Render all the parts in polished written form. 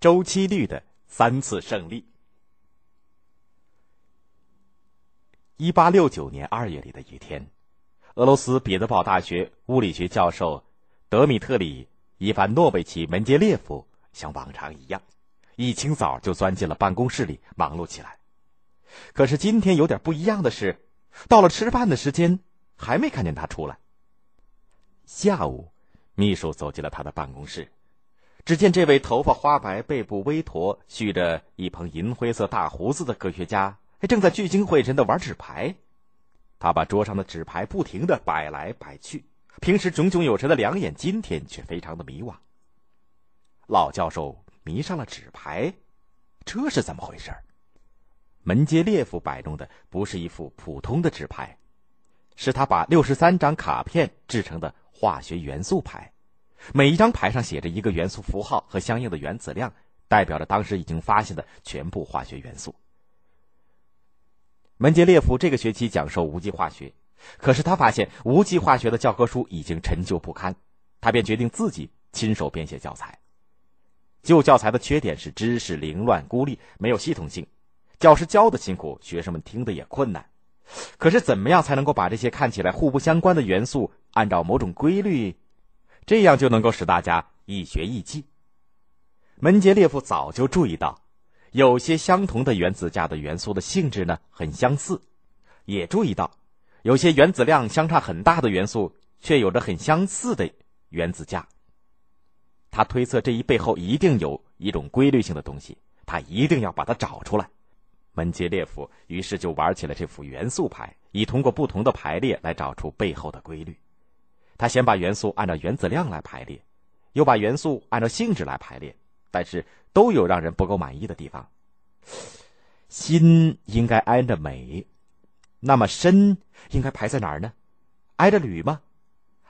周期律的三次胜利。1869年2月里的一天，俄罗斯彼得堡大学物理学教授德米特里·伊凡诺维奇·门捷列夫像往常一样，一清早就钻进了办公室里忙碌起来。可是今天有点不一样的是，到了吃饭的时间还没看见他出来。下午，秘书走进了他的办公室，只见这位头发花白、背部微驼、蓄着一蓬银灰色大胡子的科学家正在聚精会神地玩纸牌。他把桌上的纸牌不停地摆来摆去，平时炯炯有神的两眼今天却非常的迷惘。老教授迷上了纸牌，这是怎么回事？门捷列夫摆弄的不是一副普通的纸牌，是他把63张卡片制成的化学元素牌，每一张牌上写着一个元素符号和相应的原子量，代表着当时已经发现的全部化学元素。门捷列夫这个学期讲授无机化学，可是他发现无机化学的教科书已经陈旧不堪，他便决定自己亲手编写教材。旧教材的缺点是知识凌乱孤立，没有系统性，教师教的辛苦，学生们听的也困难。可是怎么样才能够把这些看起来互不相关的元素按照某种规律，这样就能够使大家一学一记？门捷列夫早就注意到，有些相同的原子价的元素的性质呢很相似，也注意到有些原子量相差很大的元素却有着很相似的原子价。他推测这一背后一定有一种规律性的东西，他一定要把它找出来。门捷列夫于是就玩起了这副元素牌，以通过不同的排列来找出背后的规律。他先把元素按照原子量来排列，又把元素按照性质来排列，但是都有让人不够满意的地方。锌应该挨着镁，那么砷应该排在哪儿呢？挨着铝吗？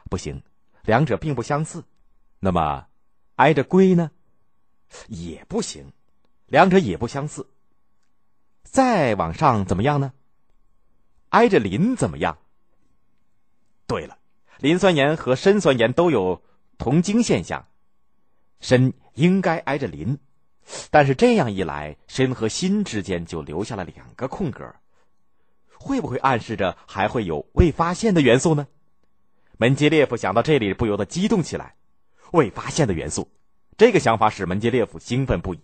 不行，两者并不相似。那么挨着硅呢？也不行，两者也不相似。再往上怎么样呢？挨着磷怎么样？对了，磷酸盐和砷酸盐都有同晶现象，砷应该挨着磷，但是这样一来，砷和锌之间就留下了两个空格，会不会暗示着还会有未发现的元素呢？门捷列夫想到这里，不由得激动起来。未发现的元素，这个想法使门捷列夫兴奋不已。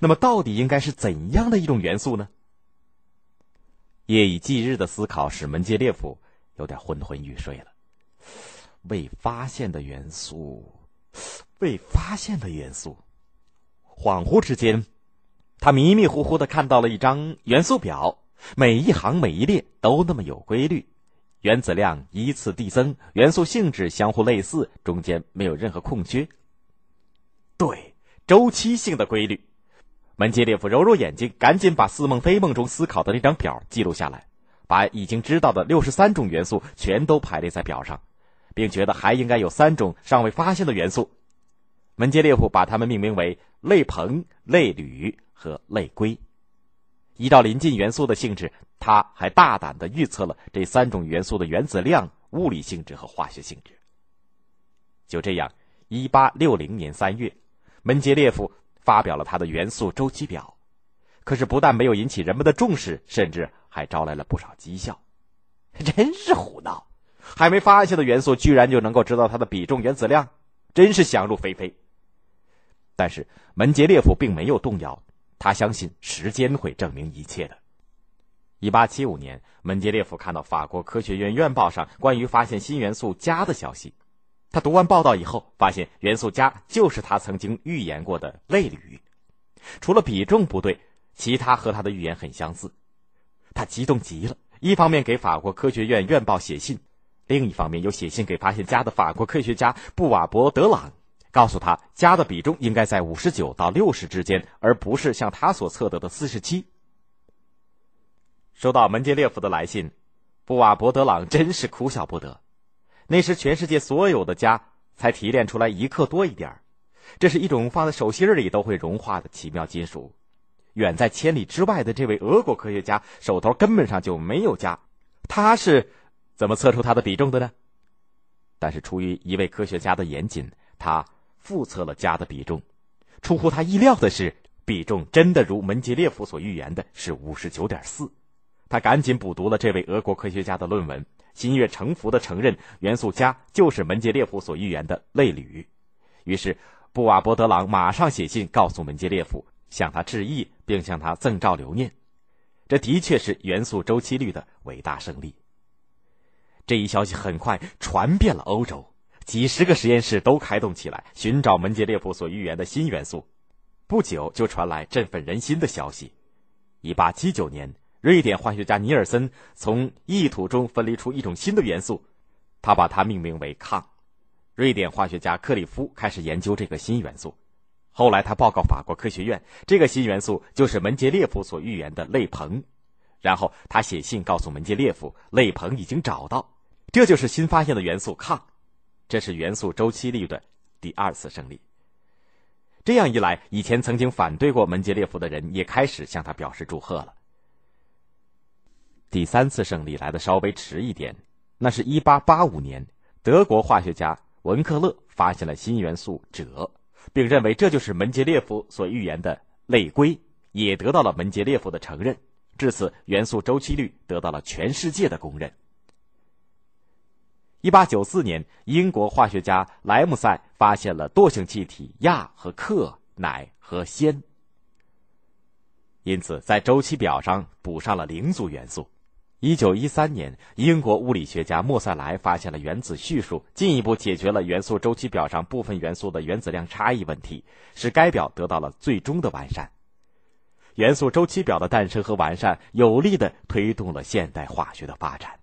那么到底应该是怎样的一种元素呢？夜以继日的思考使门捷列夫有点昏昏欲睡了。未发现的元素，未发现的元素。恍惚之间，他迷迷糊糊地看到了一张元素表，每一行每一列都那么有规律，原子量依次递增，元素性质相互类似，中间没有任何空缺。对，周期性的规律。门捷列夫揉揉眼睛，赶紧把似梦非梦中思考的那张表记录下来，把已经知道的63种元素全都排列在表上，并觉得还应该有3种尚未发现的元素。门捷列夫把它们命名为类硼、类铝和类硅。依照临近元素的性质，他还大胆地预测了这3种元素的原子量、物理性质和化学性质。就这样，1860年3月，门捷列夫发表了他的元素周期表，可是不但没有引起人们的重视，甚至还招来了不少讥笑。真是胡闹，还没发现的元素居然就能够知道它的比重、原子量，真是想入非非。但是门捷列夫并没有动摇，他相信时间会证明一切的。1875年，门捷列夫看到法国科学院院报上关于发现新元素镓的消息，他读完报道以后，发现元素镓就是他曾经预言过的类铝，除了比重不对，其他和他的预言很相似。他激动极了，一方面给法国科学院院报写信，另一方面又写信给发现镓的法国科学家布瓦博·德朗，告诉他镓的比重应该在59到60之间，而不是像他所测得的47。收到门捷列夫的来信，布瓦博·德朗真是哭笑不得。那时全世界所有的镓才提炼出来1克多一点，这是一种放在手心里都会融化的奇妙金属。远在千里之外的这位俄国科学家手头根本上就没有镓，他是怎么测出它的比重的呢？但是出于一位科学家的严谨，他复测了镓的比重，出乎他意料的是，比重真的如门捷列夫所预言的是 59.4%。 他赶紧补读了这位俄国科学家的论文，心悦诚服地承认元素镓就是门捷列夫所预言的类铝。于是布瓦伯德朗马上写信告诉门捷列夫，向他致意，并向他赠照留念。这的确是元素周期律的伟大胜利。这一消息很快传遍了欧洲，几十个实验室都开动起来，寻找门捷列夫所预言的新元素。不久就传来振奋人心的消息。1879年，瑞典化学家尼尔森从异土中分离出一种新的元素，他把它命名为抗。瑞典化学家克里夫开始研究这个新元素，后来他报告法国科学院，这个新元素就是门捷列夫所预言的类硼。然后他写信告诉门捷列夫，类硼已经找到，这就是新发现的元素抗。这是元素周期律的第2次胜利。这样一来，以前曾经反对过门捷列夫的人也开始向他表示祝贺了。第3次胜利来得稍微迟一点，那是1885年，德国化学家文克勒发现了新元素锗，并认为这就是门捷列夫所预言的类硅，也得到了门捷列夫的承认。至此，元素周期律得到了全世界的公认。1894年，英国化学家莱姆塞发现了惰性气体氩和氪、氖和氙，因此在周期表上补上了0组元素。1913年，英国物理学家莫塞莱发现了原子序数，进一步解决了元素周期表上部分元素的原子量差异问题，使该表得到了最终的完善。元素周期表的诞生和完善，有力地推动了现代化学的发展。